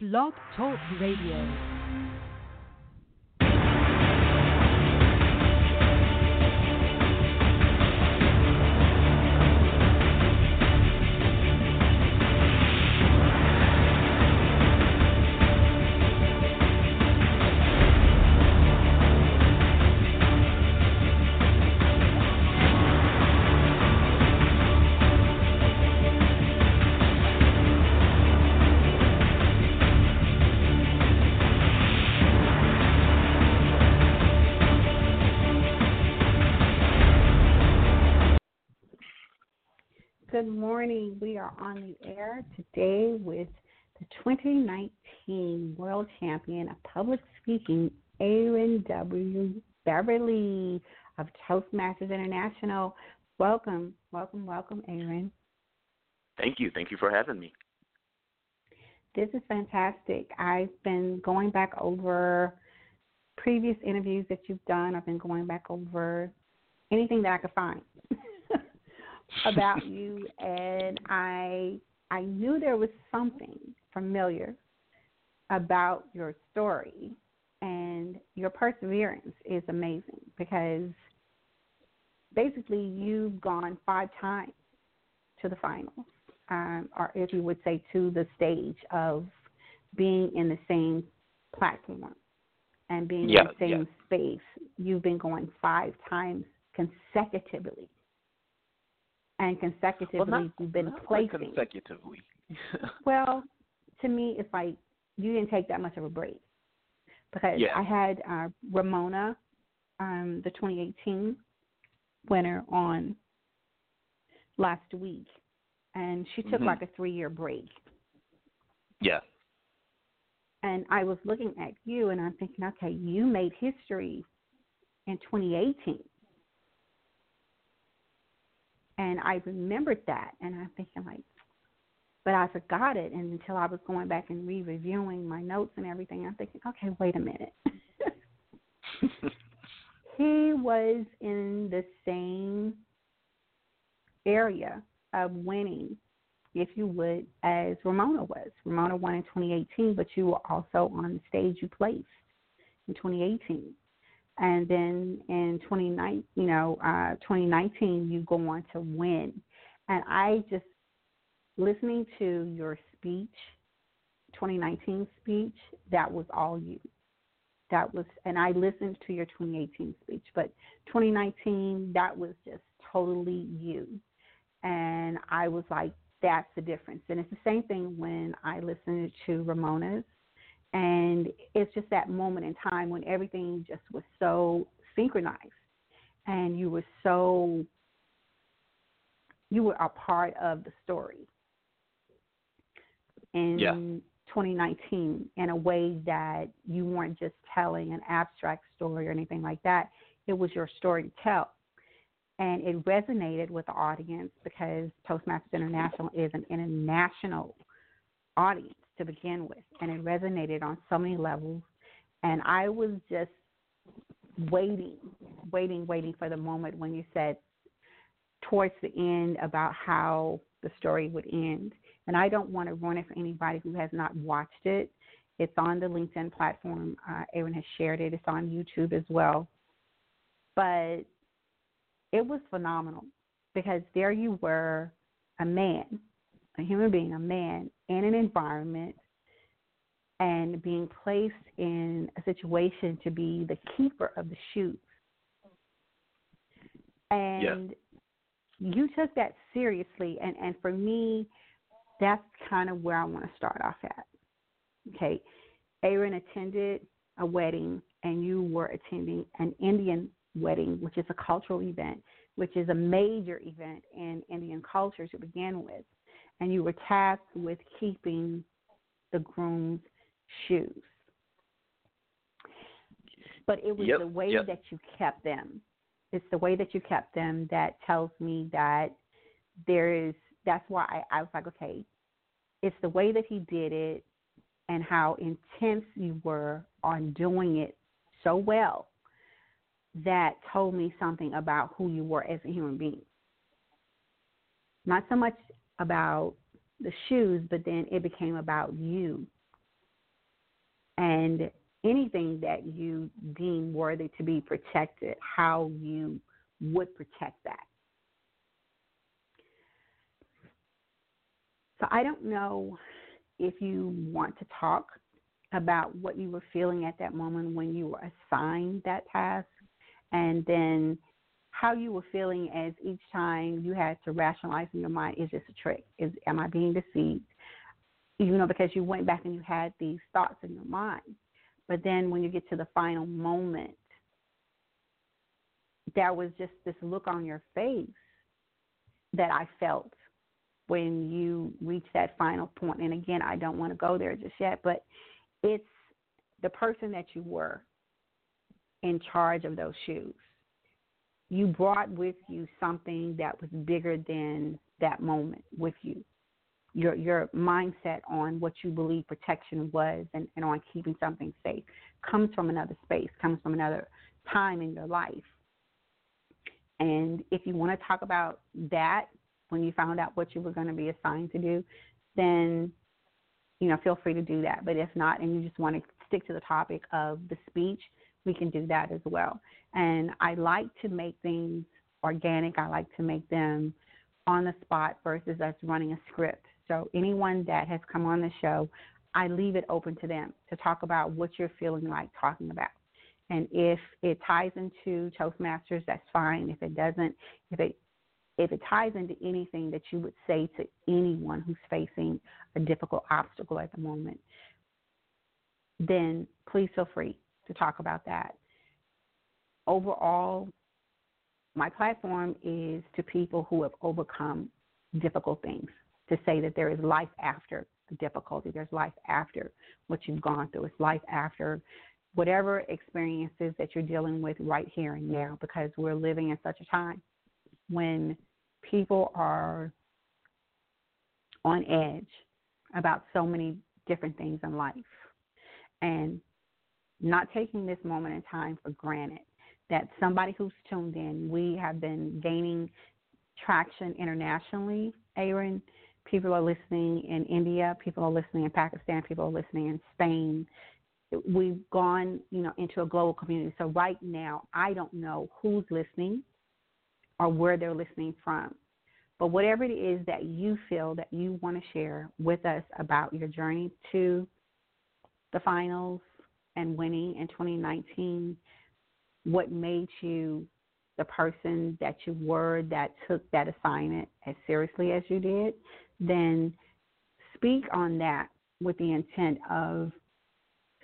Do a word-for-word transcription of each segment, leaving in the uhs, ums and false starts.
Love Talk Radio. Good morning. We are on the air today with the twenty nineteen World Champion of Public Speaking, Aaron W. Beverly of Toastmasters International. Welcome, welcome, welcome, Aaron. Thank you. Thank you for having me. This is fantastic. I've been going back over previous interviews that you've done. I've been going back over anything that I could find about you, and I I knew there was something familiar about your story, and your perseverance is amazing because basically you've gone five times to the finals, um, or if you would say to the stage of being in the same platform and being yeah, in the same yeah. space. You've been going five times consecutively. And consecutively, well, not, you've been not placing. Like consecutively. Well, to me, it's like you didn't take that much of a break. Because yeah. I had uh, Ramona, um, the twenty eighteen winner, on last week. And she took mm-hmm. like a three-year break. Yeah. And I was looking at you, and I'm thinking, okay, you made history in twenty eighteen. And I remembered that, and I'm thinking, like, but I forgot it and until I was going back and re-reviewing my notes and everything. I'm thinking, okay, wait a minute. He was in the same area of winning, if you would, as Ramona was. Ramona won in twenty eighteen, but you were also on the stage you placed in twenty eighteen. And then in twenty nineteen, you know, uh, twenty nineteen, you go on to win. And I just, listening to your speech, twenty nineteen speech, that was all you. That was, and I listened to your twenty eighteen speech, but twenty nineteen, that was just totally you. And I was like, that's the difference. And it's the same thing when I listened to Ramona's. And it's just that moment in time when everything just was so synchronized and you were so, you were a part of the story in yeah. twenty nineteen in a way that you weren't just telling an abstract story or anything like that. It was your story to tell. And it resonated with the audience because Toastmasters International is an international audience to begin with, and it resonated on so many levels, and I was just waiting, waiting, waiting for the moment when you said towards the end about how the story would end, and I don't want to ruin it for anybody who has not watched it. It's on the LinkedIn platform. Uh, Aaron has shared it. It's on YouTube as well, but it was phenomenal because there you were, a man, a human being, a man, in an environment and being placed in a situation to be the keeper of the shoes. And yeah. you took that seriously. And, and for me, that's kind of where I want to start off at. Okay. Aaron attended a wedding, and you were attending an Indian wedding, which is a cultural event, which is a major event in Indian culture to begin with. and you were tasked with keeping the groom's shoes. But it was yep, the way yep. that you kept them. It's the way that you kept them that tells me that there is, that's why I, I was like, okay, it's the way that he did it and how intense you were on doing it so well that told me something about who you were as a human being. Not so much about the shoes, but then it became about you. And anything that you deem worthy to be protected, how you would protect that. So I don't know if you want to talk about what you were feeling at that moment when you were assigned that task, and then how you were feeling as each time you had to rationalize in your mind, is this a trick? Is, am I being deceived? You know, because you went back and you had these thoughts in your mind. But then when you get to the final moment, there was just this look on your face that I felt when you reached that final point. And again, I don't want to go there just yet, but it's the person that you were in charge of those shoes. You brought with you something that was bigger than that moment with you. Your your mindset on what you believe protection was and, and on keeping something safe comes from another space, comes from another time in your life. And if you want to talk about that, when you found out what you were going to be assigned to do, then, you know, feel free to do that. But if not, and you just want to stick to the topic of the speech, we can do that as well. And I like to make things organic. I like to make them on the spot versus us running a script. So anyone that has come on the show, I leave it open to them to talk about what you're feeling like talking about. And if it ties into Toastmasters, that's fine. If it doesn't, if it if it ties into anything that you would say to anyone who's facing a difficult obstacle at the moment, then please feel free to talk about that. Overall, my platform is to people who have overcome difficult things, to say that there is life after the difficulty. There's life after what you've gone through. It's life after whatever experiences that you're dealing with right here and now, because we're living in such a time when people are on edge about so many different things in life, and not taking this moment in time for granted. That somebody who's tuned in, we have been gaining traction internationally, Aaron. People are listening in India. People are listening in Pakistan. People are listening in Spain. We've gone, you know, into a global community. So right now, I don't know who's listening or where they're listening from. But whatever it is that you feel that you want to share with us about your journey to the finals and winning in twenty nineteen, what made you the person that you were that took that assignment as seriously as you did, then speak on that with the intent of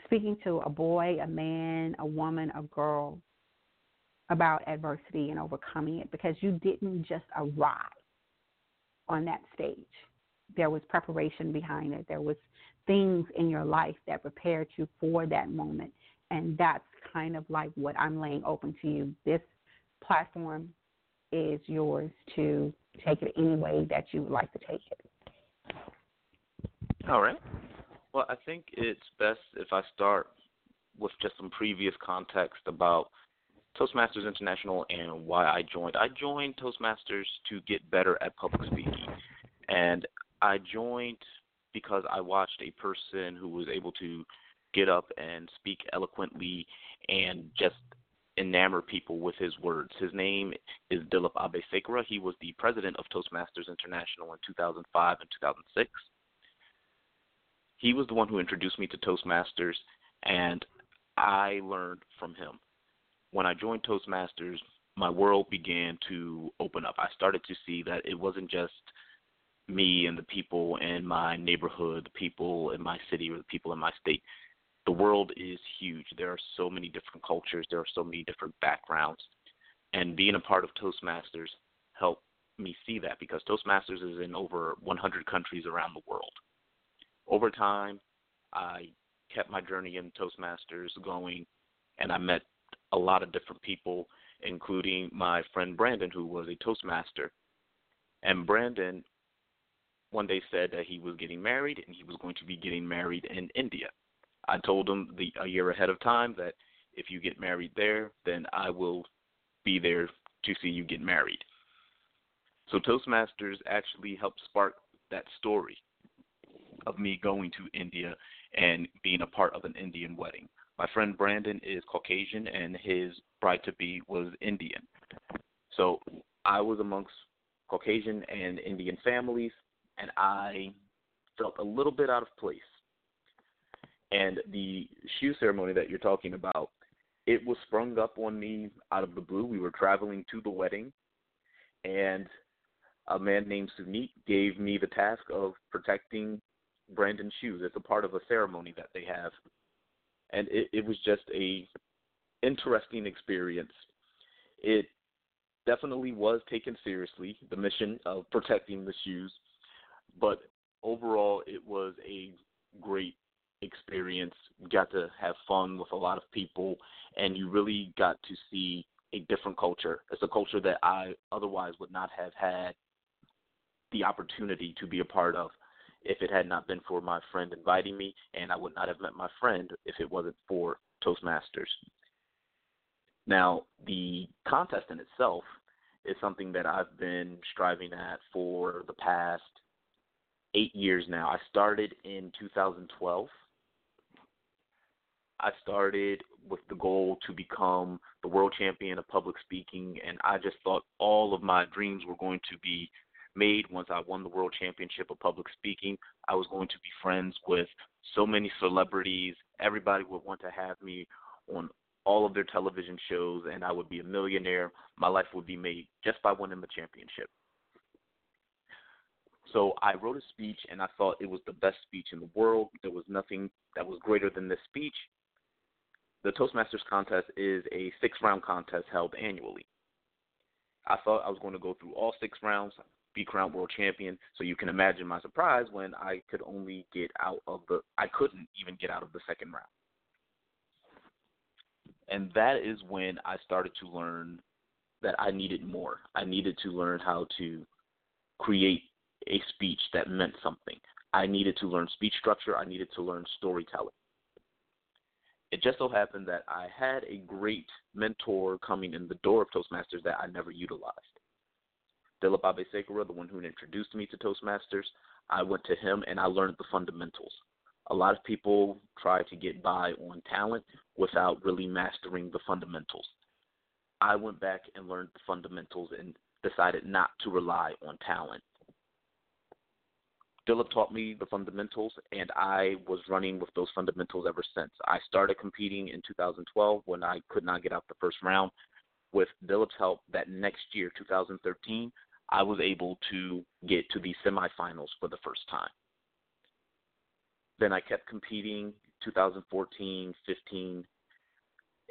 speaking to a boy, a man, a woman, a girl about adversity and overcoming it, because you didn't just arrive on that stage. There was preparation behind it. There was things in your life that prepared you for that moment. And that's kind of like what I'm laying open to you. This platform is yours to take it any way that you would like to take it. All right. Well, I think it's best if I start with just some previous context about Toastmasters International and why I joined. I joined Toastmasters to get better at public speaking. And I joined because I watched a person who was able to get up and speak eloquently and just enamor people with his words. His name is Dilip Abhaysekara. He was the president of Toastmasters International in two thousand five and two thousand six. He was the one who introduced me to Toastmasters, and I learned from him. When I joined Toastmasters, my world began to open up. I started to see that it wasn't just me and the people in my neighborhood, the people in my city, or the people in my state. The world is huge. There are so many different cultures. There are so many different backgrounds. And being a part of Toastmasters helped me see that, because Toastmasters is in over one hundred countries around the world. Over time, I kept my journey in Toastmasters going, and I met a lot of different people, including my friend Brandon, who was a Toastmaster. And Brandon one day said that he was getting married, and he was going to be getting married in India. I told him the, a year ahead of time that if you get married there, then I will be there to see you get married. So Toastmasters actually helped spark that story of me going to India and being a part of an Indian wedding. My friend Brandon is Caucasian, and his bride-to-be was Indian. So I was amongst Caucasian and Indian families, and I felt a little bit out of place. And the shoe ceremony that you're talking about, it was sprung up on me out of the blue. We were traveling to the wedding, and a man named Sumit gave me the task of protecting Brandon's shoes. It's a part of a ceremony that they have. And it, it was just a interesting experience. It definitely was taken seriously, the mission of protecting the shoes. But overall, it was a great experience. You got to have fun with a lot of people, and you really got to see a different culture. It's a culture that I otherwise would not have had the opportunity to be a part of if it had not been for my friend inviting me, and I would not have met my friend if it wasn't for Toastmasters. Now, the contest in itself is something that I've been striving at for the past eight years now. I started in two thousand twelve. I started with the goal to become the world champion of public speaking, and I just thought all of my dreams were going to be made once I won the world championship of public speaking. I was going to be friends with so many celebrities. Everybody would want to have me on all of their television shows, and I would be a millionaire. My life would be made just by winning the championship. So I wrote a speech, and I thought it was the best speech in the world. There was nothing that was greater than this speech. The Toastmasters contest is a six-round contest held annually. I thought I was going to go through all six rounds, be crowned world champion, so you can imagine my surprise when I could only get out of the – I couldn't even get out of the second round. And that is when I started to learn that I needed more. I needed to learn how to create a speech that meant something. I needed to learn speech structure. I needed to learn storytelling. It just so happened that I had a great mentor coming in the door of Toastmasters that I never utilized. Dilip Abhaysekara, the one who introduced me to Toastmasters, I went to him and I learned the fundamentals. A lot of people try to get by on talent without really mastering the fundamentals. I went back and learned the fundamentals and decided not to rely on talent. Dilip taught me the fundamentals, and I was running with those fundamentals ever since. I started competing in two thousand twelve when I could not get out the first round. With Dilip's help, that next year, two thousand thirteen, I was able to get to the semifinals for the first time. Then I kept competing, two thousand fourteen, fifteen.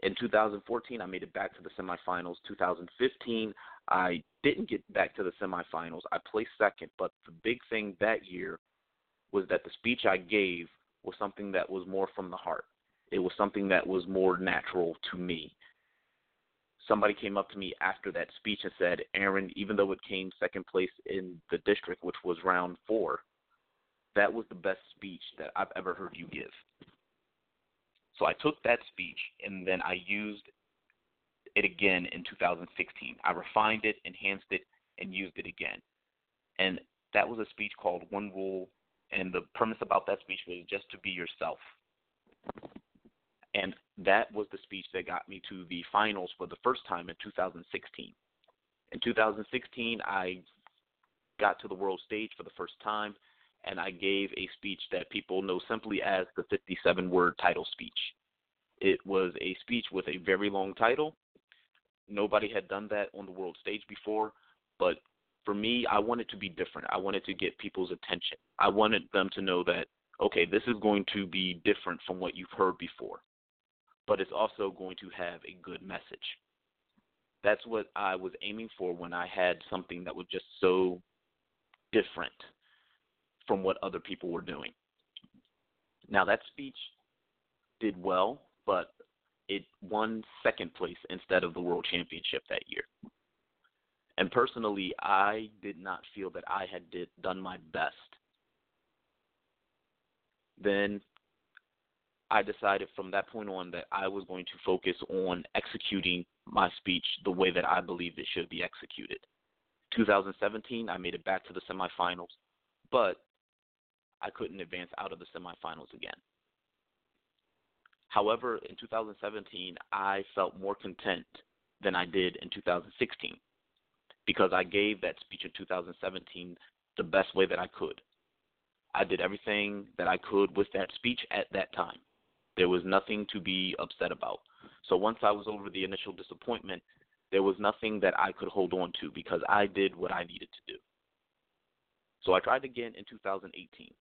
In two thousand fourteen, I made it back to the semifinals. two thousand fifteen, I didn't get back to the semifinals. I placed second, but the big thing that year was that the speech I gave was something that was more from the heart. It was something that was more natural to me. Somebody came up to me after that speech and said, "Aaron, even though it came second place in the district, which was round four, that was the best speech that I've ever heard you give." So I took that speech, and then I used it again in two thousand sixteen. I refined it, enhanced it, and used it again. And that was a speech called One Rule, and the premise about that speech was just to be yourself. And that was the speech that got me to the finals for the first time in two thousand sixteen. In two thousand sixteen, I got to the world stage for the first time, and I gave a speech that people know simply as the fifty-seven-word title speech. It was a speech with a very long title. Nobody had done that on the world stage before, but for me, I wanted to be different. I wanted to get people's attention. I wanted them to know that, okay, this is going to be different from what you've heard before, but it's also going to have a good message. That's what I was aiming for when I had something that was just so different from what other people were doing. Now, that speech did well, but it won second place instead of the world championship that year. And personally, I did not feel that I had did, done my best. Then I decided from that point on that I was going to focus on executing my speech the way that I believed it should be executed. twenty seventeen, I made it back to the semifinals, but I couldn't advance out of the semifinals again. However, in two thousand seventeen, I felt more content than I did in two thousand sixteen because I gave that speech in two thousand seventeen the best way that I could. I did everything that I could with that speech at that time. There was nothing to be upset about. So once I was over the initial disappointment, there was nothing that I could hold on to because I did what I needed to do. So I tried again in two thousand eighteen.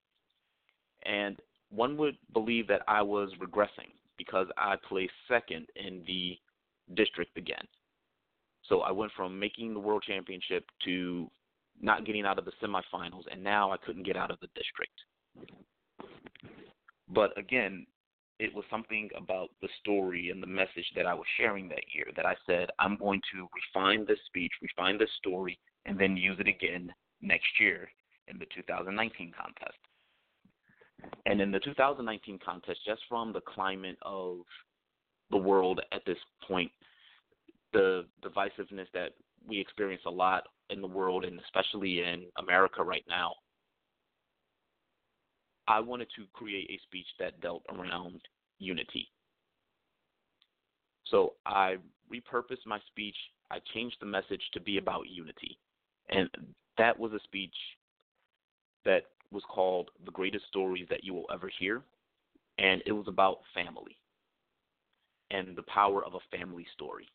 And one would believe that I was regressing because I placed second in the district again. So I went from making the world championship to not getting out of the semifinals, and now I couldn't get out of the district. But again, it was something about the story and the message that I was sharing that year that I said, I'm going to refine this speech, refine this story, and then use it again next year in the two thousand nineteen contest. And in the two thousand nineteen contest, just from the climate of the world at this point, the divisiveness that we experience a lot in the world and especially in America right now, I wanted to create a speech that dealt around unity. So I repurposed my speech. I changed the message to be about unity. And that was a speech that was called The Greatest Stories That You Will Ever Hear, and it was about family and the power of a family story.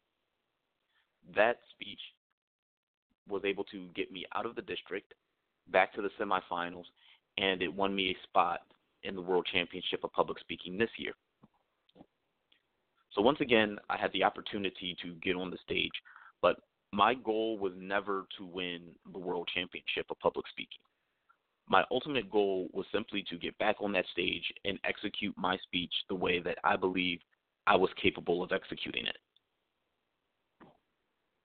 That speech was able to get me out of the district, back to the semifinals, and it won me a spot in the World Championship of Public Speaking this year. So once again, I had the opportunity to get on the stage, but my goal was never to win the World Championship of Public Speaking. My ultimate goal was simply to get back on that stage and execute my speech the way that I believed I was capable of executing it.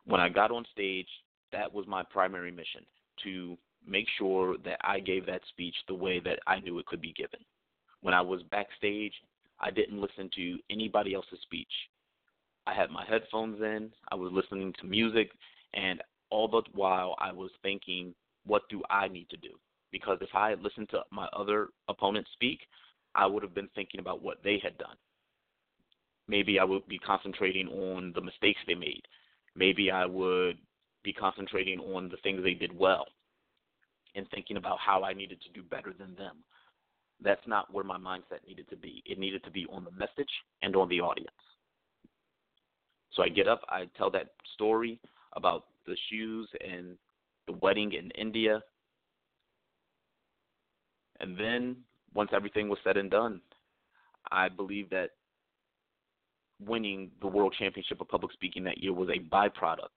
When I got on stage, that was my primary mission, to make sure that I gave that speech the way that I knew it could be given. When I was backstage, I didn't listen to anybody else's speech. I had my headphones in, I was listening to music, and all the while I was thinking, what do I need to do? Because if I had listened to my other opponent speak, I would have been thinking about what they had done. Maybe I would be concentrating on the mistakes they made. Maybe I would be concentrating on the things they did well and thinking about how I needed to do better than them. That's not where my mindset needed to be. It needed to be on the message and on the audience. So I get up, I tell that story about the shoes and the wedding in India. And then once everything was said and done, I believe that winning the World Championship of Public Speaking that year was a byproduct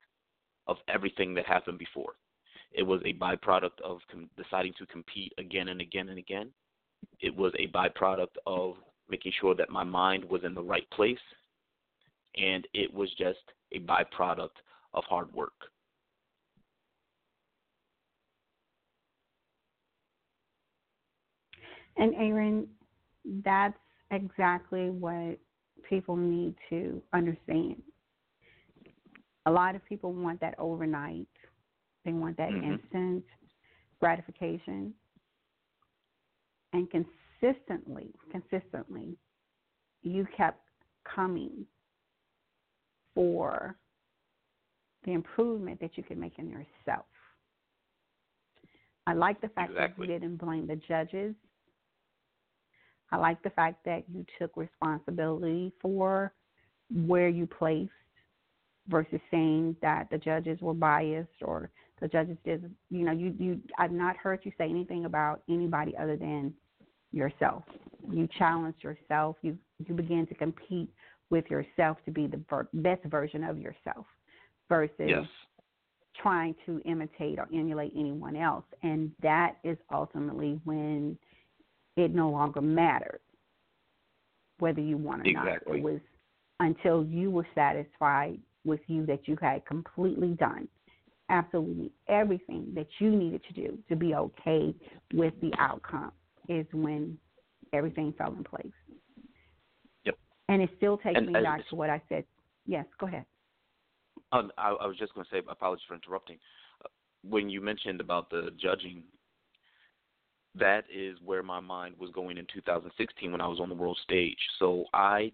of everything that happened before. It was a byproduct of com- deciding to compete again and again and again. It was a byproduct of making sure that my mind was in the right place. And it was just a byproduct of hard work. And Aaron, that's exactly what people need to understand. A lot of people want that overnight. They want that mm-hmm. instant gratification. And consistently, consistently, you kept coming for the improvement that you could make in yourself. I like the fact exactly. that you didn't blame the judges. I like the fact that you took responsibility for where you placed versus saying that the judges were biased or the judges did, you know, you, you I've not heard you say anything about anybody other than yourself. You challenged yourself. You, you began to compete with yourself to be the ver- best version of yourself versus yes. trying to imitate or emulate anyone else. And that is ultimately when it no longer mattered whether you want to exactly. not. It was until you were satisfied with you that you had completely done absolutely everything that you needed to do to be okay with the outcome is when everything fell in place. Yep. And it still takes and, me and back to what I said. Yes, go ahead. Um, I, I was just going to say, apologies for interrupting. Uh, when you mentioned about the judging, that is where my mind was going in two thousand sixteen when I was on the world stage. So I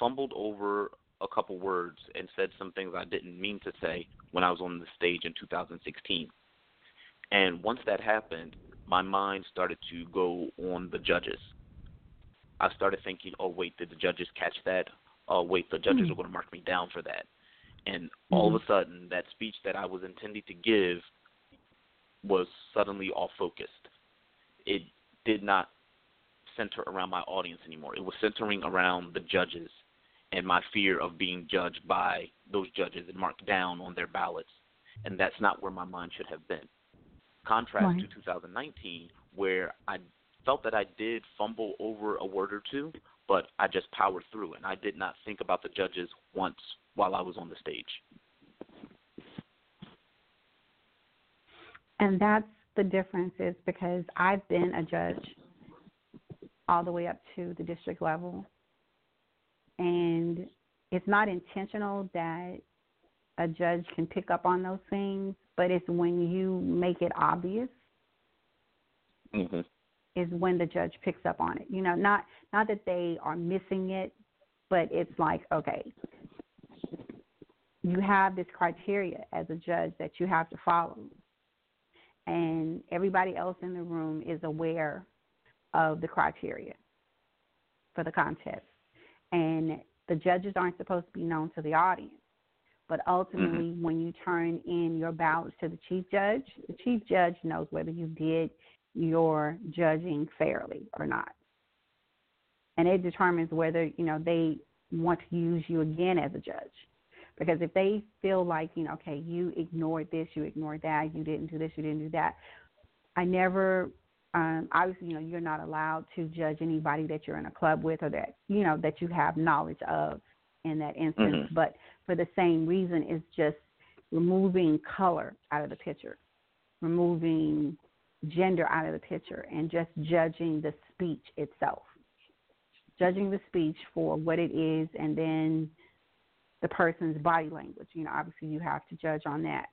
fumbled over a couple words and said some things I didn't mean to say when I was on the stage in two thousand sixteen. And once that happened, my mind started to go on the judges. I started thinking, oh, wait, did the judges catch that? Oh, wait, the judges mm-hmm. are going to mark me down for that. And all mm-hmm. of a sudden, that speech that I was intending to give was suddenly off-focused. It did not center around my audience anymore. It was centering around the judges and my fear of being judged by those judges and marked down on their ballots. And that's not where my mind should have been. Contrast right. to two thousand nineteen, where I felt that I did fumble over a word or two, but I just powered through, and I did not think about the judges once while I was on the stage. And that's the difference, is because I've been a judge all the way up to the district level, and it's not intentional that a judge can pick up on those things, but it's when you make it obvious mm-hmm. is when the judge picks up on it. You know, not not that they are missing it, but it's like, okay, you have this criteria as a judge that you have to follow, and everybody else in the room is aware of the criteria for the contest. And the judges aren't supposed to be known to the audience. But ultimately, mm-hmm. when you turn in your ballots to the chief judge, the chief judge knows whether you did your judging fairly or not. And it determines whether, you know, they want to use you again as a judge. Because if they feel like, you know, okay, you ignored this, you ignored that, you didn't do this, you didn't do that. I never, um, obviously, you know, you're not allowed to judge anybody that you're in a club with or that, you know, that you have knowledge of in that instance. Mm-hmm. But for the same reason, it's just removing color out of the picture, removing gender out of the picture, and just judging the speech itself. Judging the speech for what it is, and then the person's body language. You know, obviously you have to judge on that.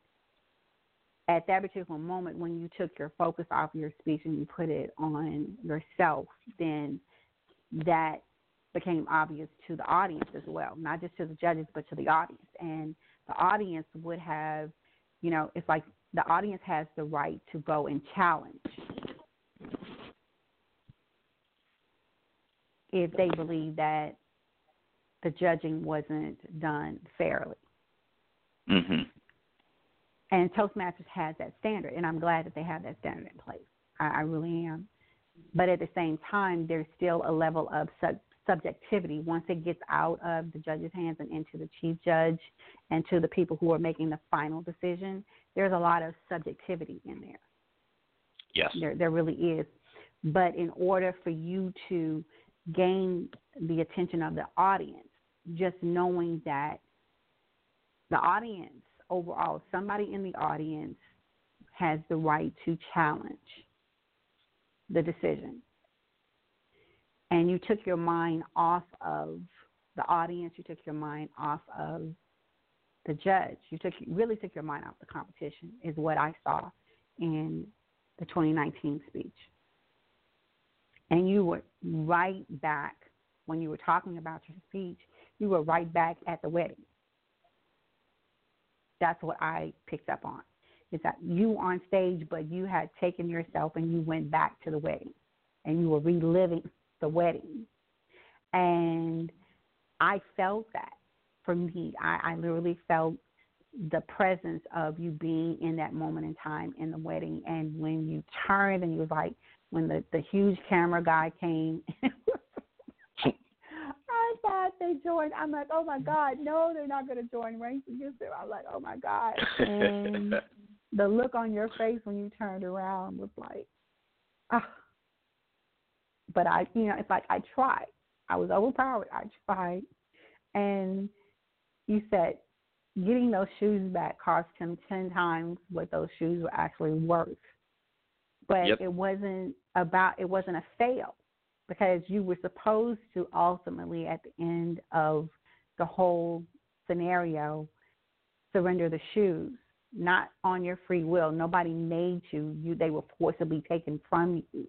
At that particular moment, when you took your focus off of your speech and you put it on yourself, then that became obvious to the audience as well, not just to the judges, but to the audience. And the audience would have, you know, it's like the audience has the right to go and challenge if they believe that the judging wasn't done fairly. Mm-hmm. And Toastmasters has that standard, and I'm glad that they have that standard in place. I, I really am. But at the same time, there's still a level of sub- subjectivity. Once it gets out of the judge's hands and into the chief judge and to the people who are making the final decision, there's a lot of subjectivity in there. Yes. There, there really is. But in order for you to gain the attention of the audience, just knowing that the audience overall, somebody in the audience has the right to challenge the decision. And you took your mind off of the audience, you took your mind off of the judge, you took you really took your mind off the competition, is what I saw in the twenty nineteen speech. And you were right back when you were talking about your speech, you were right back at the wedding. That's what I picked up on, is that you were on stage, but you had taken yourself and you went back to the wedding, and you were reliving the wedding. And I felt that. For me, I, I literally felt the presence of you being in that moment in time in the wedding. And when you turned and you was like, when the, the huge camera guy came, I thought the they join, I'm like, oh my God, no, they're not going to join ranks against them. I'm like, oh my God. And the look on your face when you turned around was like, ah. But I, you know, it's like I tried. I was overpowered. I tried. And you said getting those shoes back cost him ten times what those shoes were actually worth. But yep. it wasn't about, it wasn't a fail, because you were supposed to ultimately at the end of the whole scenario surrender the shoes, not on your free will. Nobody made you. You they were forcibly taken from you.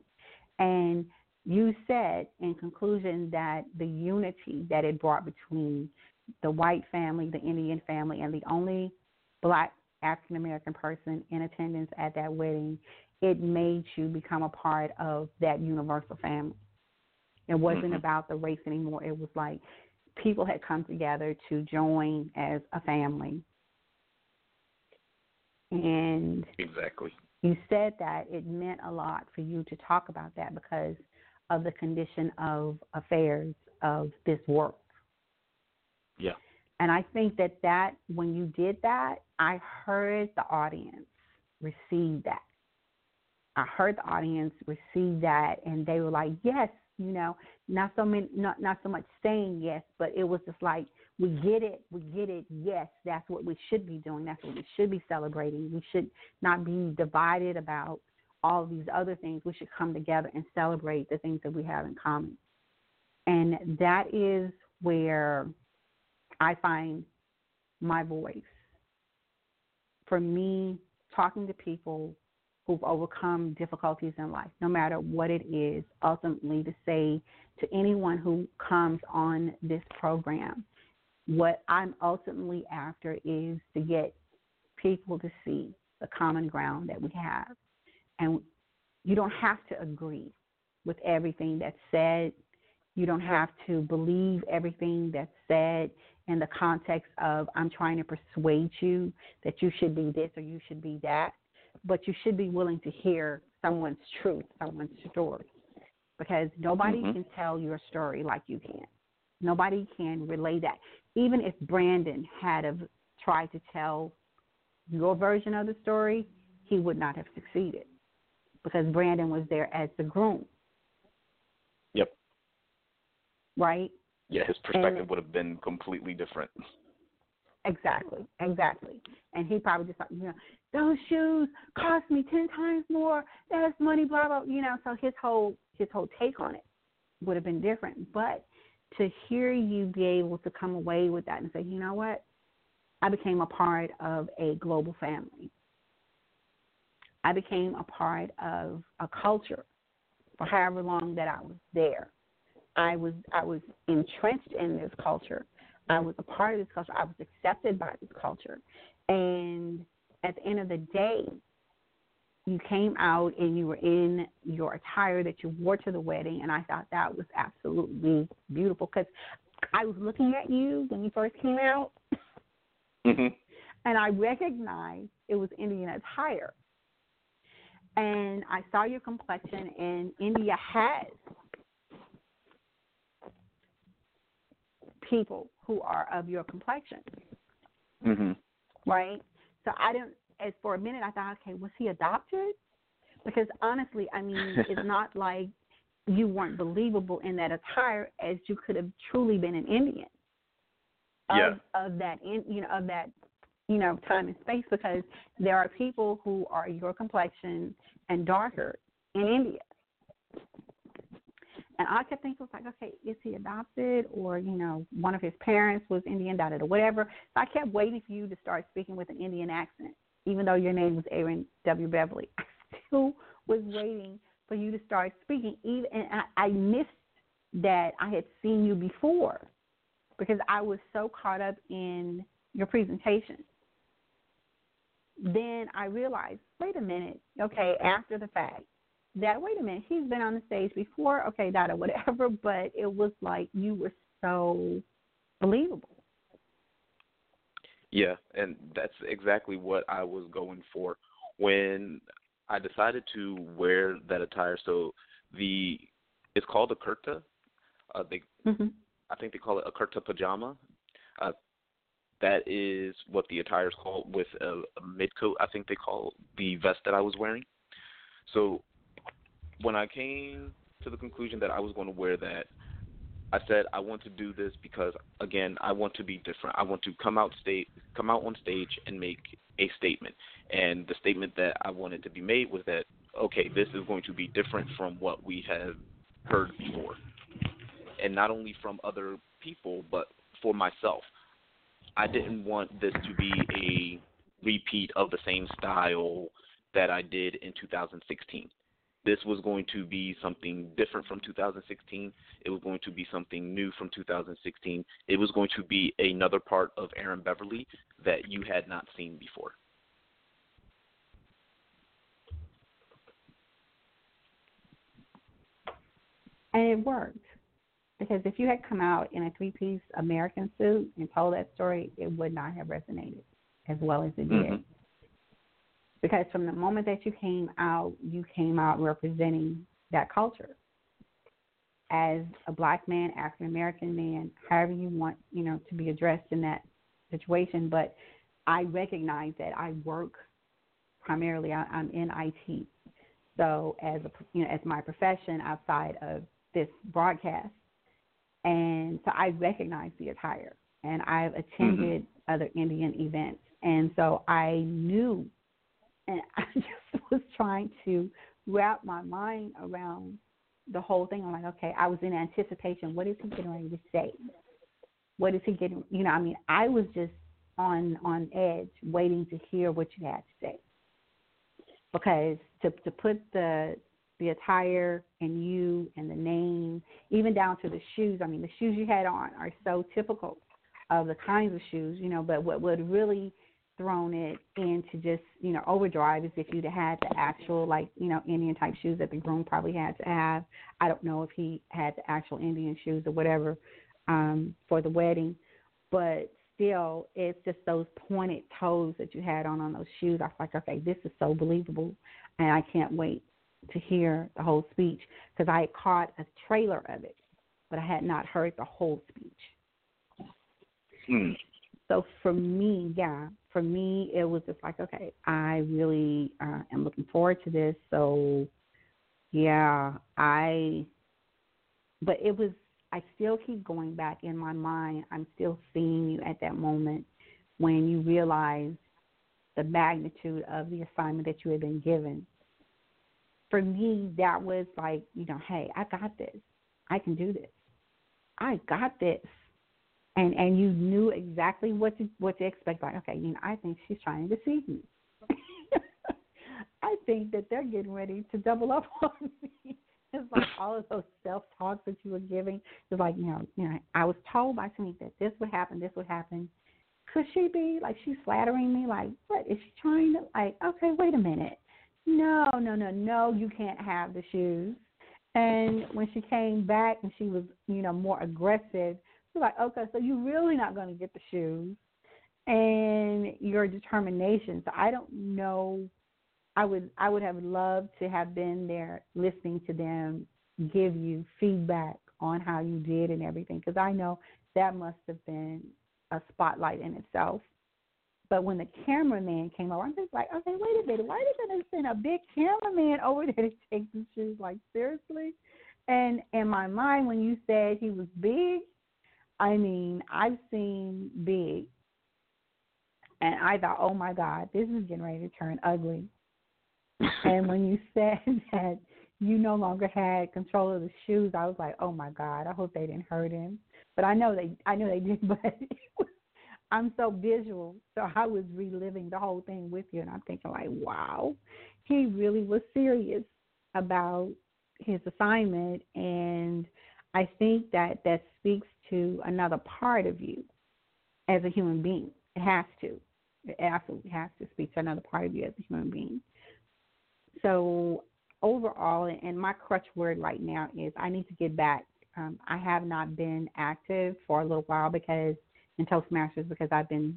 And you said in conclusion that the unity that it brought between the white family, the Indian family, and the only black African-American person in attendance at that wedding, it made you become a part of that universal family. It wasn't mm-hmm. about the race anymore. It was like people had come together to join as a family. And exactly. you said that it meant a lot for you to talk about that because of the condition of affairs of this world. Yeah. And I think that that, when you did that, I heard the audience receive that. I heard the audience receive that, and they were like, yes, you know, not so many, not, not so much saying yes, but it was just like, we get it, we get it, yes, that's what we should be doing, that's what we should be celebrating. We should not be divided about all these other things. We should come together and celebrate the things that we have in common. And that is where I find my voice. For me, talking to people who've overcome difficulties in life, no matter what it is, ultimately to say to anyone who comes on this program, what I'm ultimately after is to get people to see the common ground that we have. And you don't have to agree with everything that's said. You don't have to believe everything that's said in the context of I'm trying to persuade you that you should be this or you should be that. But you should be willing to hear someone's truth, someone's story, because nobody mm-hmm. can tell your story like you can. Nobody can relay that. Even if Brandon had have tried to tell your version of the story, he would not have succeeded because Brandon was there as the groom. Yep. Right? Yeah, his perspective and, would have been completely different. Exactly, exactly. And he probably just thought, you know, those shoes cost me ten times more. That's money, blah, blah, you know. So his whole his whole take on it would have been different. But to hear you be able to come away with that and say, you know what, I became a part of a global family. I became a part of a culture for however long that I was there. I was I was entrenched in this culture. I was a part of this culture. I was accepted by this culture. And at the end of the day, you came out and you were in your attire that you wore to the wedding, and I thought that was absolutely beautiful because I was looking at you when you first came out, mm-hmm. and I recognized it was Indian attire. And I saw your complexion, and India has people who are of your complexion, mm-hmm. right? So I didn't, as for a minute, I thought, okay, was he adopted? Because honestly, I mean, it's not like you weren't believable in that attire as you could have truly been an Indian of, yeah. of that, in, you know, of that, you know, time and space, because there are people who are your complexion and darker in India. And I kept thinking, I was like, okay, is he adopted or, you know, one of his parents was Indian, da, da, da, whatever. So I kept waiting for you to start speaking with an Indian accent, even though your name was Aaron W. Beverly. I still was waiting for you to start speaking. Even, and I, I missed that I had seen you before because I was so caught up in your presentation. Then I realized, wait a minute, okay, after the fact, that, wait a minute, he's been on the stage before, okay, that or whatever, but it was like you were so believable. Yeah, and that's exactly what I was going for. When I decided to wear that attire, so the, it's called a kurta. Uh, they, mm-hmm. I think they call it a kurta pajama. Uh, that is what the attire is called, with a, a midcoat, I think they call the vest that I was wearing. So when I came to the conclusion that I was going to wear that, I said I want to do this because, again, I want to be different. I want to come out state, come out on stage and make a statement. And the statement that I wanted to be made was that, okay, this is going to be different from what we have heard before. And not only from other people, but for myself. I didn't want this to be a repeat of the same style that I did in two thousand sixteen. This was going to be something different from two thousand sixteen. It was going to be something new from two thousand sixteen. It was going to be another part of Aaron Beverly that you had not seen before. And it worked. Because if you had come out in a three-piece American suit and told that story, it would not have resonated as well as it did. Mm-hmm. Because from the moment that you came out, you came out representing that culture. As a black man, African-American man, however you want, you know, to be addressed in that situation. But I recognize that I work primarily, I, I'm in I T. So as a, you know, as my profession outside of this broadcast. And so I recognize the attire, and I've attended mm-hmm. other Indian events. And so I knew, and I just was trying to wrap my mind around the whole thing. I'm like, okay, I was in anticipation. What is he getting ready to say? What is he getting, you know, I mean, I was just on, on edge waiting to hear what you had to say. Because to, to put the, the attire and you and the name, even down to the shoes. I mean, the shoes you had on are so typical of the kinds of shoes, you know, but what would really thrown it into just, you know, overdrive is if you'd had the actual, like, you know, Indian type shoes that the groom probably had to have. I don't know if he had the actual Indian shoes or whatever um, for the wedding, but still, it's just those pointed toes that you had on on those shoes. I was like, okay, this is so believable, and I can't wait to hear the whole speech, because I had caught a trailer of it, but I had not heard the whole speech. Hmm. So for me, yeah, for me, it was just like, okay, I really uh, am looking forward to this. So, yeah, I, but it was, I still keep going back in my mind. I'm still seeing you at that moment when you realize the magnitude of the assignment that you had been given. For me, that was like, you know, hey, I got this. I can do this. I got this. And and you knew exactly what to what to expect. Like, okay, you know, I think she's trying to deceive me. I think that they're getting ready to double up on me. It's like all of those self-talks that you were giving. It's like, you know, you know, I was told by Sumit that this would happen, this would happen. Could she be? Like, she's flattering me. Like, what? Is she trying to, like, okay, wait a minute. No, no, no, no, you can't have the shoes. And when she came back and she was, you know, more aggressive, she was like, okay, so you're really not going to get the shoes and your determination. So I don't know. I would I would have loved to have been there listening to them give you feedback on how you did and everything, because I know that must have been a spotlight in itself. But when the cameraman came over, I'm just like, okay, wait a minute. Why did they send a big cameraman over there to take the shoes? Like, seriously? And in my mind, when you said he was big, I mean, I've seen big. And I thought, oh, my God, this is getting ready to turn ugly. And when you said that you no longer had control of the shoes, I was like, oh, my God, I hope they didn't hurt him. But I know they, I know they did, but it was, I'm so visual, so I was reliving the whole thing with you, and I'm thinking, like, wow, he really was serious about his assignment, and I think that that speaks to another part of you as a human being. It has to. It absolutely has to speak to another part of you as a human being. So overall, and my crutch word right now is I need to get back. Um, I have not been active for a little while because in Toastmasters because I've been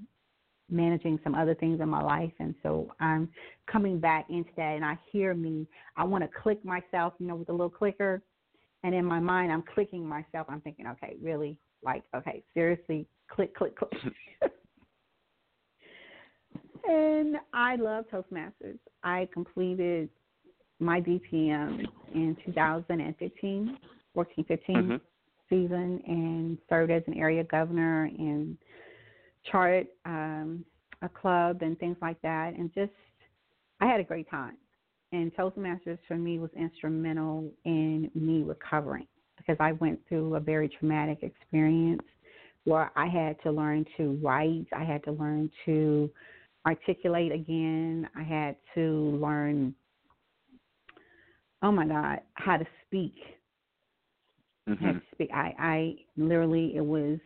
managing some other things in my life, and so I'm coming back into that, and I hear me. I want to click myself, you know, with a little clicker, And in my mind, I'm clicking myself. I'm thinking, okay, really? Like, okay, seriously, click, click, click. And I love Toastmasters. I completed my D P M in two thousand fifteen, working fifteen mm-hmm. season, and served as an area governor and charted um, a club and things like that. And just, I had a great time. And Toastmasters for me was instrumental in me recovering, because I went through a very traumatic experience where I had to learn to write. I had to learn to articulate again. I had to learn, oh, my God, how to speak. Mm-hmm. I had to speak. I, I literally, it was,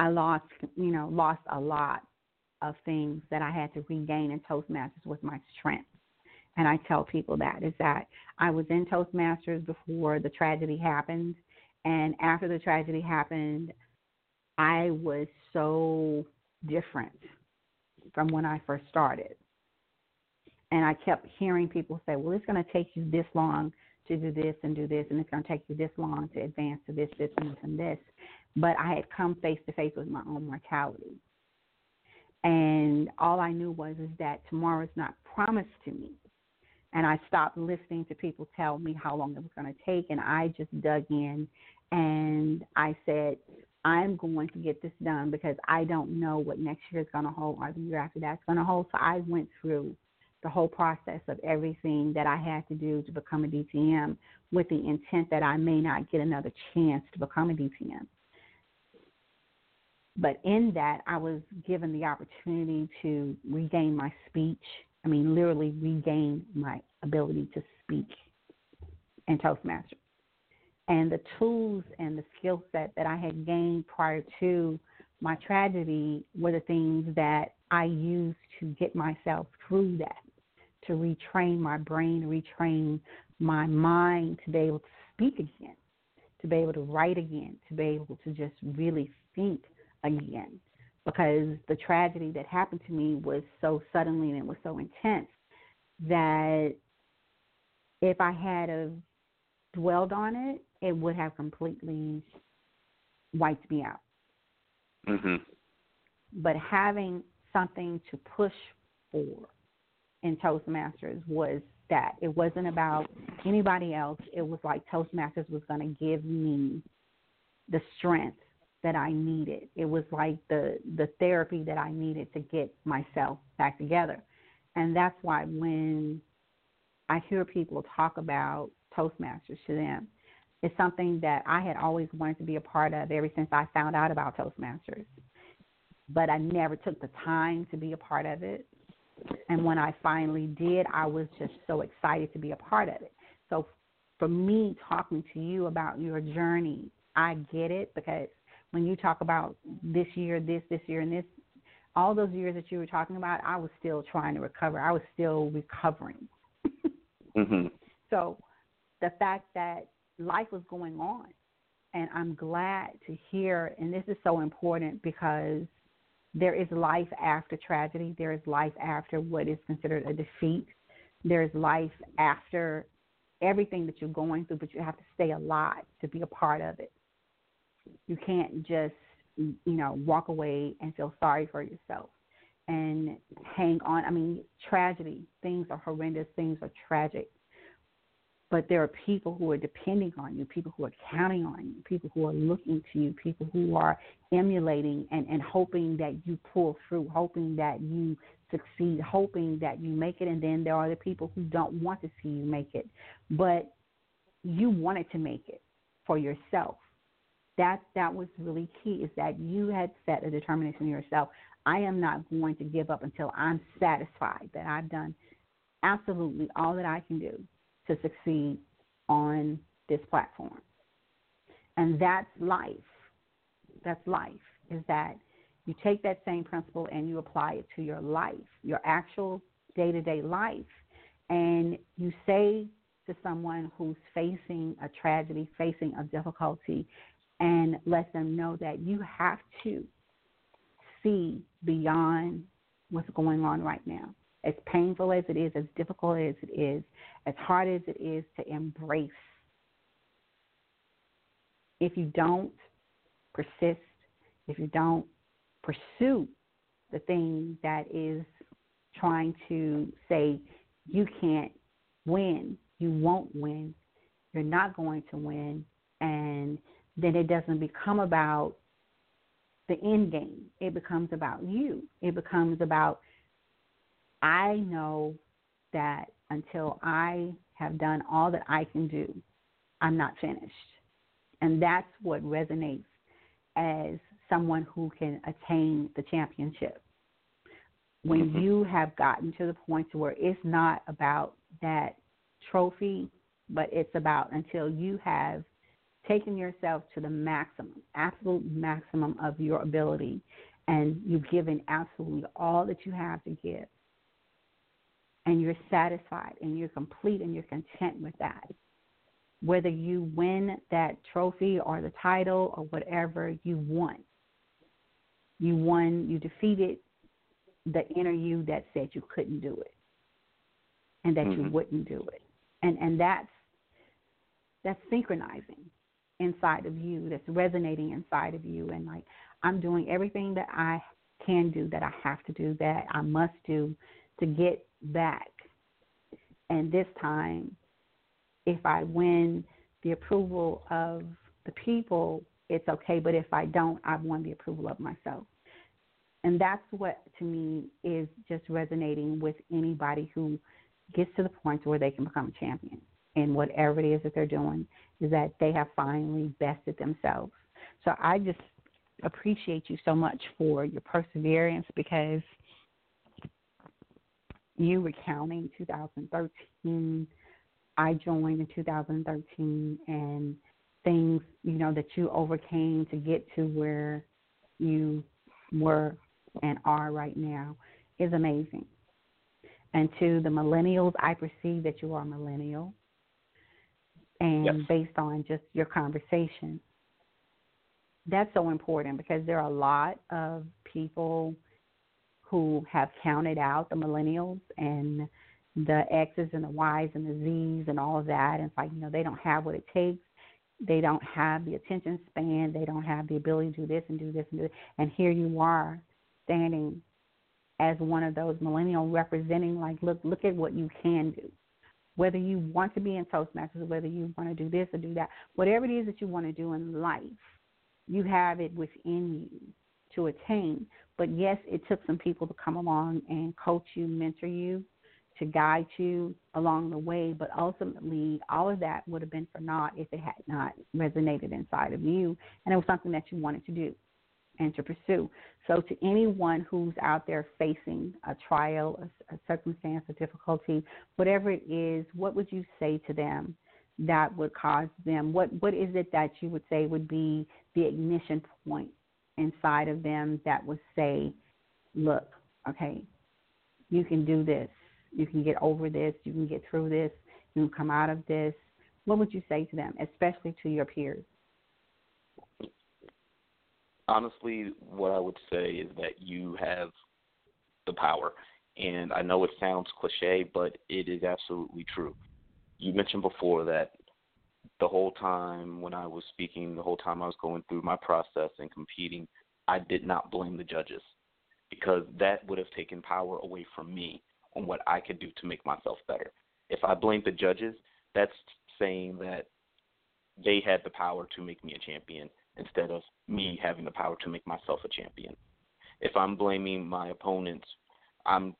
I lost, you know, lost a lot of things that I had to regain in Toastmasters with my strength. And I tell people that, is that I was in Toastmasters before the tragedy happened. And after the tragedy happened, I was so different from when I first started. And I kept hearing people say, well, it's going to take you this long to do this and do this, and it's going to take you this long to advance to this, this, and this, and this. But I had come face-to-face with my own mortality. And all I knew was is that tomorrow's not promised to me. And I stopped listening to people tell me how long it was going to take, and I just dug in, and I said, I'm going to get this done because I don't know what next year is going to hold or the year after that's going to hold. So I went through the whole process of everything that I had to do to become a D T M with the intent that I may not get another chance to become a D T M. But in that, I was given the opportunity to regain my speech. I mean, literally regain my ability to speak in Toastmasters. And the tools and the skill set that I had gained prior to my tragedy were the things that I used to get myself through that, to retrain my brain, retrain my mind to be able to speak again, to be able to write again, to be able to just really think again. Because the tragedy that happened to me was so suddenly and it was so intense that if I had have dwelled on it, it would have completely wiped me out. Mm-hmm. But having something to push for in Toastmasters was that. It wasn't about anybody else. It was like Toastmasters was going to give me the strength that I needed. It was like the, the therapy that I needed to get myself back together. And that's why when I hear people talk about Toastmasters to them, it's something that I had always wanted to be a part of ever since I found out about Toastmasters. But I never took the time to be a part of it. And when I finally did, I was just so excited to be a part of it. So for me, talking to you about your journey, I get it, because when you talk about this year, this, this year, and this, all those years that you were talking about, I was still trying to recover. I was still recovering. Mm-hmm. So the fact that life was going on, and I'm glad to hear, and this is so important, because there is life after tragedy. There is life after what is considered a defeat. There is life after everything that you're going through, but you have to stay alive to be a part of it. You can't just, you know, walk away and feel sorry for yourself and hang on. I mean, tragedy, things are horrendous, things are tragic. But there are people who are depending on you, people who are counting on you, people who are looking to you, people who are emulating and, and hoping that you pull through, hoping that you succeed, hoping that you make it. And then there are the people who don't want to see you make it, but you wanted to make it for yourself. That that was really key, is that you had set a determination in yourself. I am not going to give up until I'm satisfied that I've done absolutely all that I can do to succeed on this platform. And that's life. That's life, is that you take that same principle and you apply it to your life, your actual day-to-day life, and you say to someone who's facing a tragedy, facing a difficulty, and let them know that you have to see beyond what's going on right now. As painful as it is, as difficult as it is, as hard as it is, to embrace if you don't persist, if you don't pursue the thing that is trying to say you can't win, you won't win, you're not going to win, and then it doesn't become about the end game. It becomes about you. It becomes about, I know that until I have done all that I can do, I'm not finished. And that's what resonates as someone who can attain the championship. When mm-hmm. you have gotten to the point where it's not about that trophy, but it's about until you have taken yourself to the maximum, absolute maximum of your ability, and you've given absolutely all that you have to give, and you're satisfied and you're complete and you're content with that. Whether you win that trophy or the title or whatever, you won. You won, you defeated the inner you that said you couldn't do it and that mm-hmm. you wouldn't do it. And and that's that's synchronizing inside of you, that's resonating inside of you. And like, I'm doing everything that I can do, that I have to do, that I must do to get back. And this time, if I win the approval of the people, it's okay. But if I don't, I've won the approval of myself. And that's what, to me, is just resonating with anybody who gets to the point where they can become a champion in whatever it is that they're doing, is that they have finally bested themselves. So I just appreciate you so much for your perseverance, because you were counting two thousand thirteen. I joined in two thousand thirteen, and things, you know, that you overcame to get to where you were and are right now is amazing. And to the millennials, I perceive that you are a millennial. And yes. based on just your conversation, that's so important, because there are a lot of people who have counted out the millennials and the X's and the Y's and the Z's and all of that. And it's like, you know, they don't have what it takes. They don't have the attention span. They don't have the ability to do this and do this and do this. And here you are standing as one of those millennials representing, like, look, look at what you can do. Whether you want to be in Toastmasters, whether you want to do this or do that, whatever it is that you want to do in life, you have it within you to attain. But, yes, it took some people to come along and coach you, mentor you, to guide you along the way, but ultimately all of that would have been for naught if it had not resonated inside of you and it was something that you wanted to do and to pursue. So to anyone who's out there facing a trial, a, a circumstance, a difficulty, whatever it is, what would you say to them that would cause them? What What is it that you would say would be the ignition point inside of them that would say, look, okay, you can do this. You can get over this. You can get through this. You can come out of this. What would you say to them, especially to your peers? Honestly, what I would say is that you have the power. And I know it sounds cliche, but it is absolutely true. You mentioned before that the whole time when I was speaking, the whole time I was going through my process and competing, I did not blame the judges, because that would have taken power away from me on what I could do to make myself better. If I blame the judges, that's saying that they had the power to make me a champion instead of me having the power to make myself a champion. If I'm blaming my opponents, I'm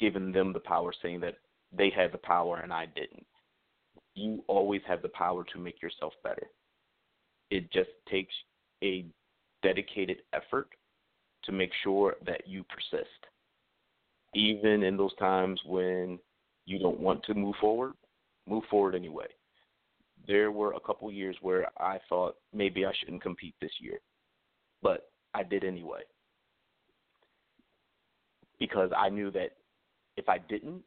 giving them the power, saying that they had the power and I didn't. You always have the power to make yourself better. It just takes a dedicated effort to make sure that you persist. Even in those times when you don't want to move forward, move forward anyway. There were a couple years where I thought maybe I shouldn't compete this year, but I did anyway, because I knew that if I didn't,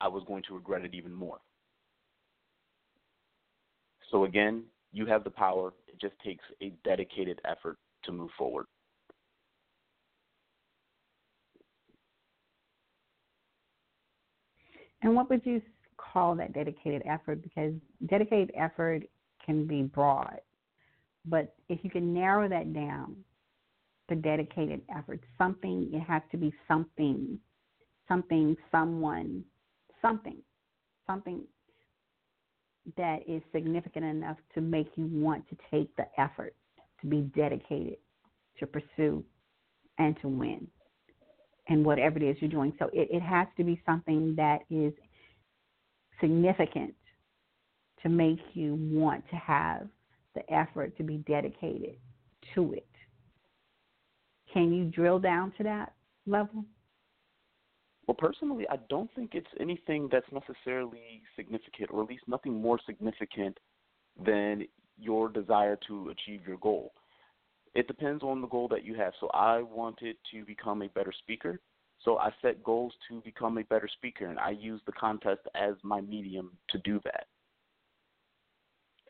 I was going to regret it even more. So again, you have the power. It just takes a dedicated effort to move forward. And what would you call that dedicated effort? Because dedicated effort can be broad. But if you can narrow that down to dedicated effort, something, it has to be something, something, someone, something, something that is significant enough to make you want to take the effort to be dedicated, to pursue, and to win, and whatever it is you're doing. So it, it has to be something that is significant to make you want to have the effort to be dedicated to it. Can you drill down to that level? Well, personally, I don't think it's anything that's necessarily significant, or at least nothing more significant than your desire to achieve your goal. It depends on the goal that you have. So I wanted to become a better speaker, so I set goals to become a better speaker, and I use the contest as my medium to do that.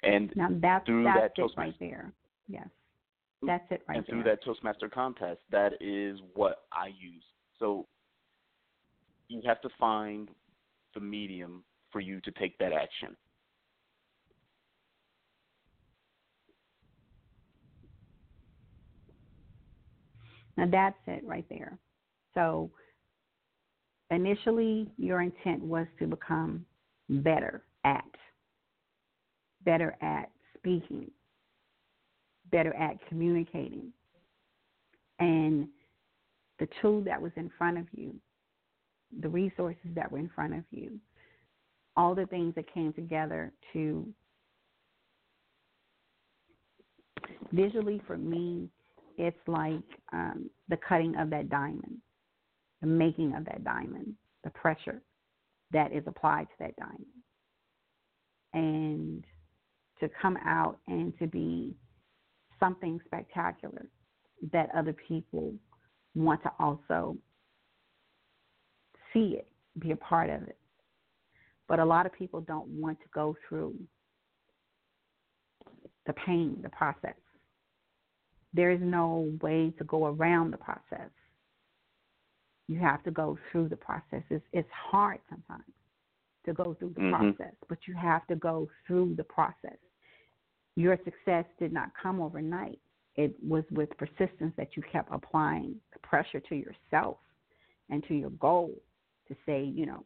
And now that's, through that's that it Toastmaster, right there. Yes, that's it right and there. And through that Toastmaster contest, that is what I use. So you have to find the medium for you to take that action. Now that's it right there. So initially your intent was to become better at, better at speaking, better at communicating. And the tool that was in front of you, the resources that were in front of you, all the things that came together to visually, for me, it's like um, the cutting of that diamond, the making of that diamond, the pressure that is applied to that diamond. And to come out and to be something spectacular that other people want to also see it, be a part of it. But a lot of people don't want to go through the pain, the process. There is no way to go around the process. You have to go through the process. It's, it's hard sometimes to go through the mm-hmm. process, but you have to go through the process. Your success did not come overnight. It was with persistence that you kept applying the pressure to yourself and to your goal to say, you know,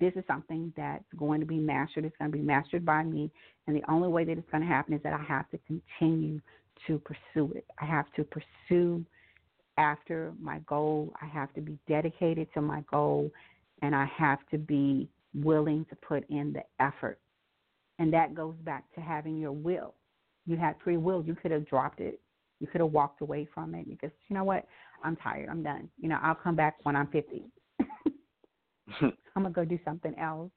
this is something that's going to be mastered. It's going to be mastered by me. And the only way that it's going to happen is that I have to continue to pursue it. I have to pursue after my goal. I have to be dedicated to my goal, and I have to be willing to put in the effort. And that goes back to having your will. You had free will. You could have dropped it. You could have walked away from it because, you know what, I'm tired. I'm done. You know, I'll come back when I'm fifty. I'm going to go do something else.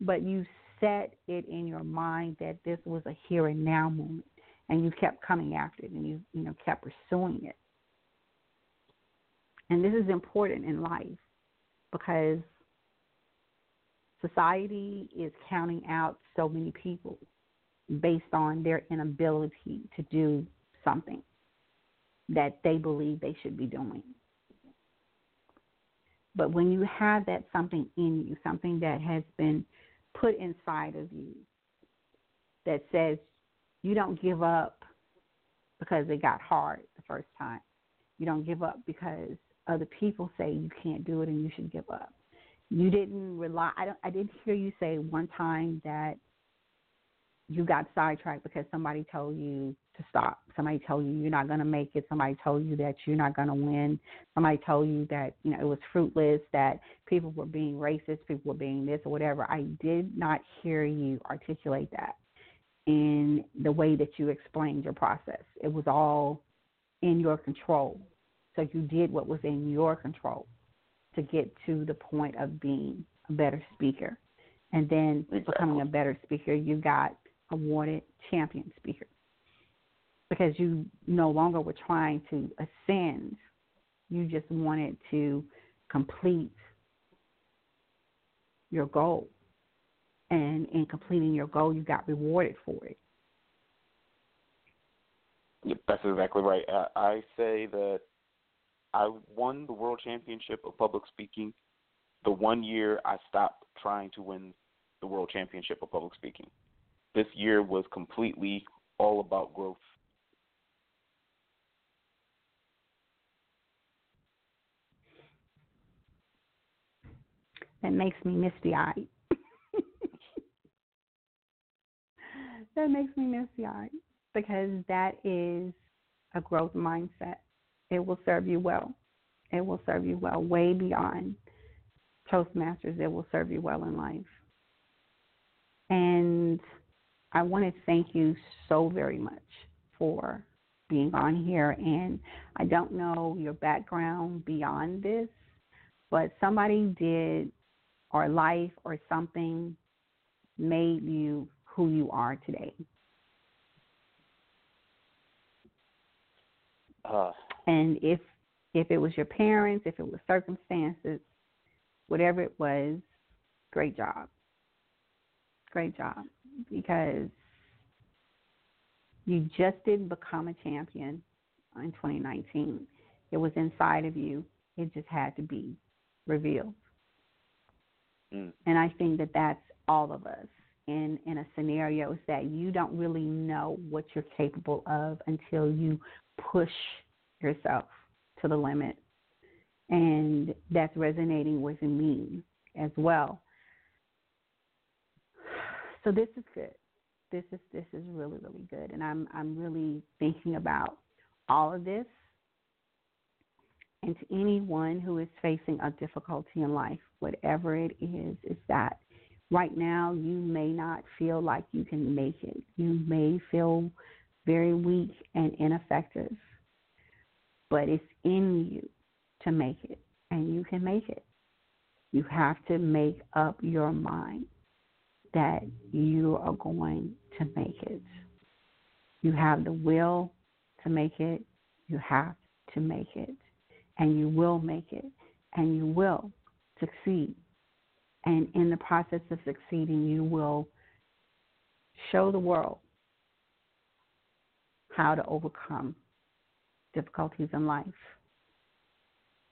But you set it in your mind that this was a here and now moment. And you kept coming after it, and you you know kept pursuing it. And this is important in life because society is counting out so many people based on their inability to do something that they believe they should be doing. But when you have that something in you, something that has been put inside of you that says, you don't give up because it got hard the first time. You don't give up because other people say you can't do it and you should give up. You didn't rely. I don't. I didn't hear you say one time that you got sidetracked because somebody told you to stop. Somebody told you you're not going to make it. Somebody told you that you're not going to win. Somebody told you that, you know, it was fruitless, that people were being racist, people were being this or whatever. I did not hear you articulate that in the way that you explained your process. It was all in your control. So you did what was in your control to get to the point of being a better speaker. And then becoming a better speaker, you got awarded champion speaker because you no longer were trying to ascend. You just wanted to complete your goal. And in completing your goal, you got rewarded for it. Yep, that's exactly right. I, I say that I won the World Championship of Public Speaking the one year I stopped trying to win the World Championship of Public Speaking. This year was completely all about growth. That makes me misty-eyed. That makes me misty-eyed because that is a growth mindset. It will serve you well. It will serve you well way beyond Toastmasters. It will serve you well in life. And I want to thank you so very much for being on here. And I don't know your background beyond this, but somebody did or life or something made you who you are today. Uh, and if if it was your parents, if it was circumstances, whatever it was, great job. Great job. Because you just didn't become a champion in twenty nineteen. It was inside of you. It just had to be revealed. Mm. And I think that that's all of us in, in a scenario is that you don't really know what you're capable of until you push yourself to the limit. And that's resonating with me as well. So this is good. This is this is really, really good. And I'm I'm really thinking about all of this. And to anyone who is facing a difficulty in life, whatever it is, is that right now you may not feel like you can make it. You may feel very weak and ineffective, but it's in you to make it, and you can make it. You have to make up your mind that you are going to make it. You have the will to make it. You have to make it. And you will make it, and you will succeed. And in the process of succeeding, you will show the world how to overcome difficulties in life.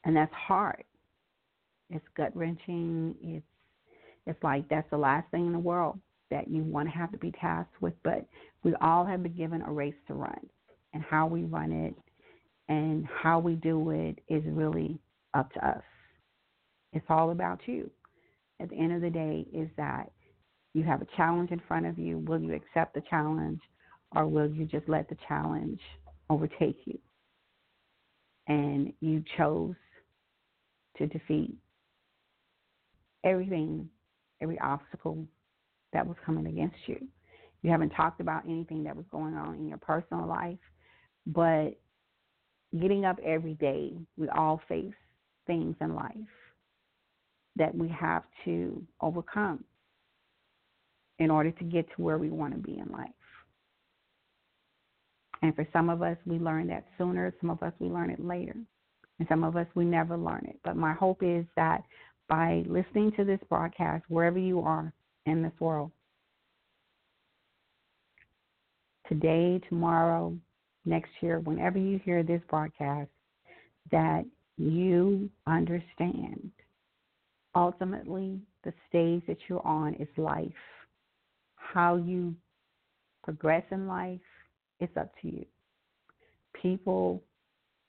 And that's hard. It's gut-wrenching. It's it's like that's the last thing in the world that you want to have to be tasked with. But we all have been given a race to run, and how we run it and how we do it is really up to us. It's all about you. At the end of the day is that you have a challenge in front of you. Will you accept the challenge, or will you just let the challenge overtake you? And you chose to defeat everything, every obstacle that was coming against you. You haven't talked about anything that was going on in your personal life, but getting up every day, we all face things in life that we have to overcome in order to get to where we want to be in life. And for some of us, we learn that sooner. Some of us, we learn it later. And some of us, we never learn it. But my hope is that by listening to this broadcast, wherever you are in this world, today, tomorrow, next year, whenever you hear this broadcast, that you understand ultimately the stage that you're on is life. How you progress in life, it's up to you. People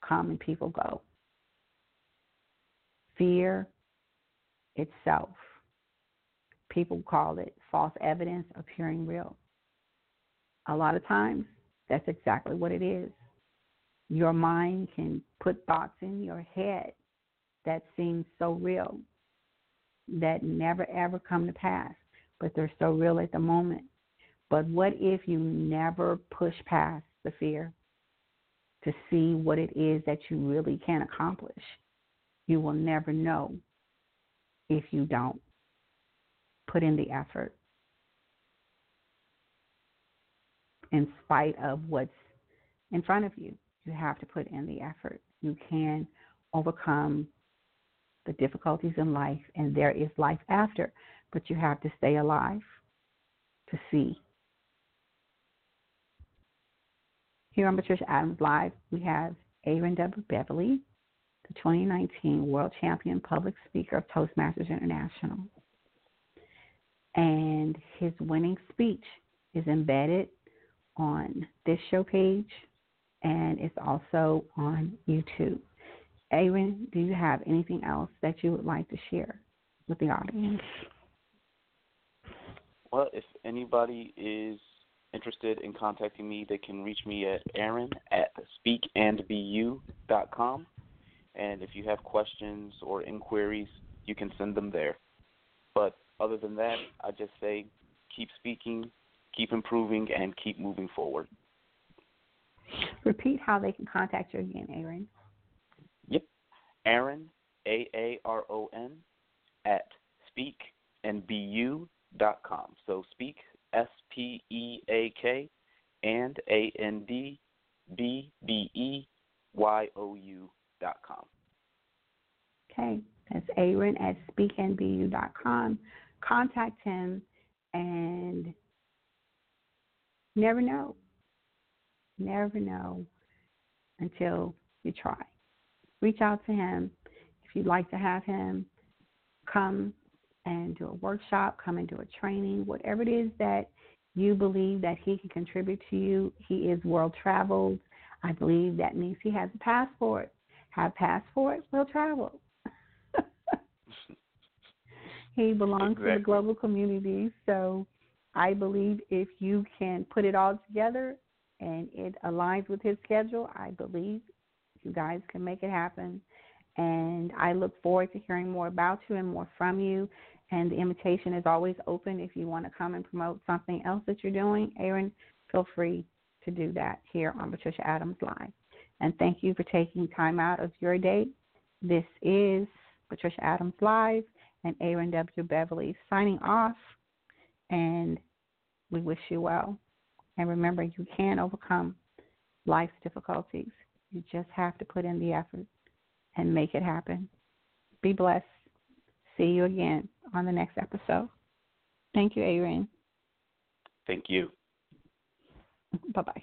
come and people go. Fear itself. People call it false evidence appearing real. A lot of times, that's exactly what it is. Your mind can put thoughts in your head that seem so real, that never, ever come to pass, but they're so real at the moment. But what if you never push past the fear to see what it is that you really can accomplish? You will never know if you don't put in the effort. In spite of what's in front of you, you have to put in the effort. You can overcome the difficulties in life, and there is life after, but you have to stay alive to see. Here on Patricia Adams Live, we have Aaron W. Beverly, the twenty nineteen World Champion Public Speaker of Toastmasters International. And his winning speech is embedded on this show page, and it's also on YouTube. Aaron, do you have anything else that you would like to share with the audience? Well, if anybody is interested in contacting me, they can reach me at Aaron at speak and be you dot com. And if you have questions or inquiries, you can send them there. But other than that, I just say keep speaking, keep improving, and keep moving forward. Repeat how they can contact you again, Aaron. Yep. Aaron, A A R O N, at speak and be you dot com. So speak, S P E A K, and A N D B B E Y O U dot com. Okay. That's Aaron at speak and be you dot com. Contact him, and never know. Never know until you try. Reach out to him. If you'd like to have him come and do a workshop, come and do a training, whatever it is that you believe that he can contribute to you. He is world-traveled. I believe that means he has a passport. Have passport, will travel. He belongs exactly. to the global community, so I believe if you can put it all together and it aligns with his schedule, I believe you guys can make it happen. And I look forward to hearing more about you and more from you. And the invitation is always open. If you want to come and promote something else that you're doing, Aaron, feel free to do that here on Patricia Adams Live. And thank you for taking time out of your day. This is Patricia Adams Live and Aaron W. Beverly signing off. And we wish you well. And remember, you can overcome life's difficulties. You just have to put in the effort and make it happen. Be blessed. See you again on the next episode. Thank you, Aaron. Thank you. Bye-bye. Bye.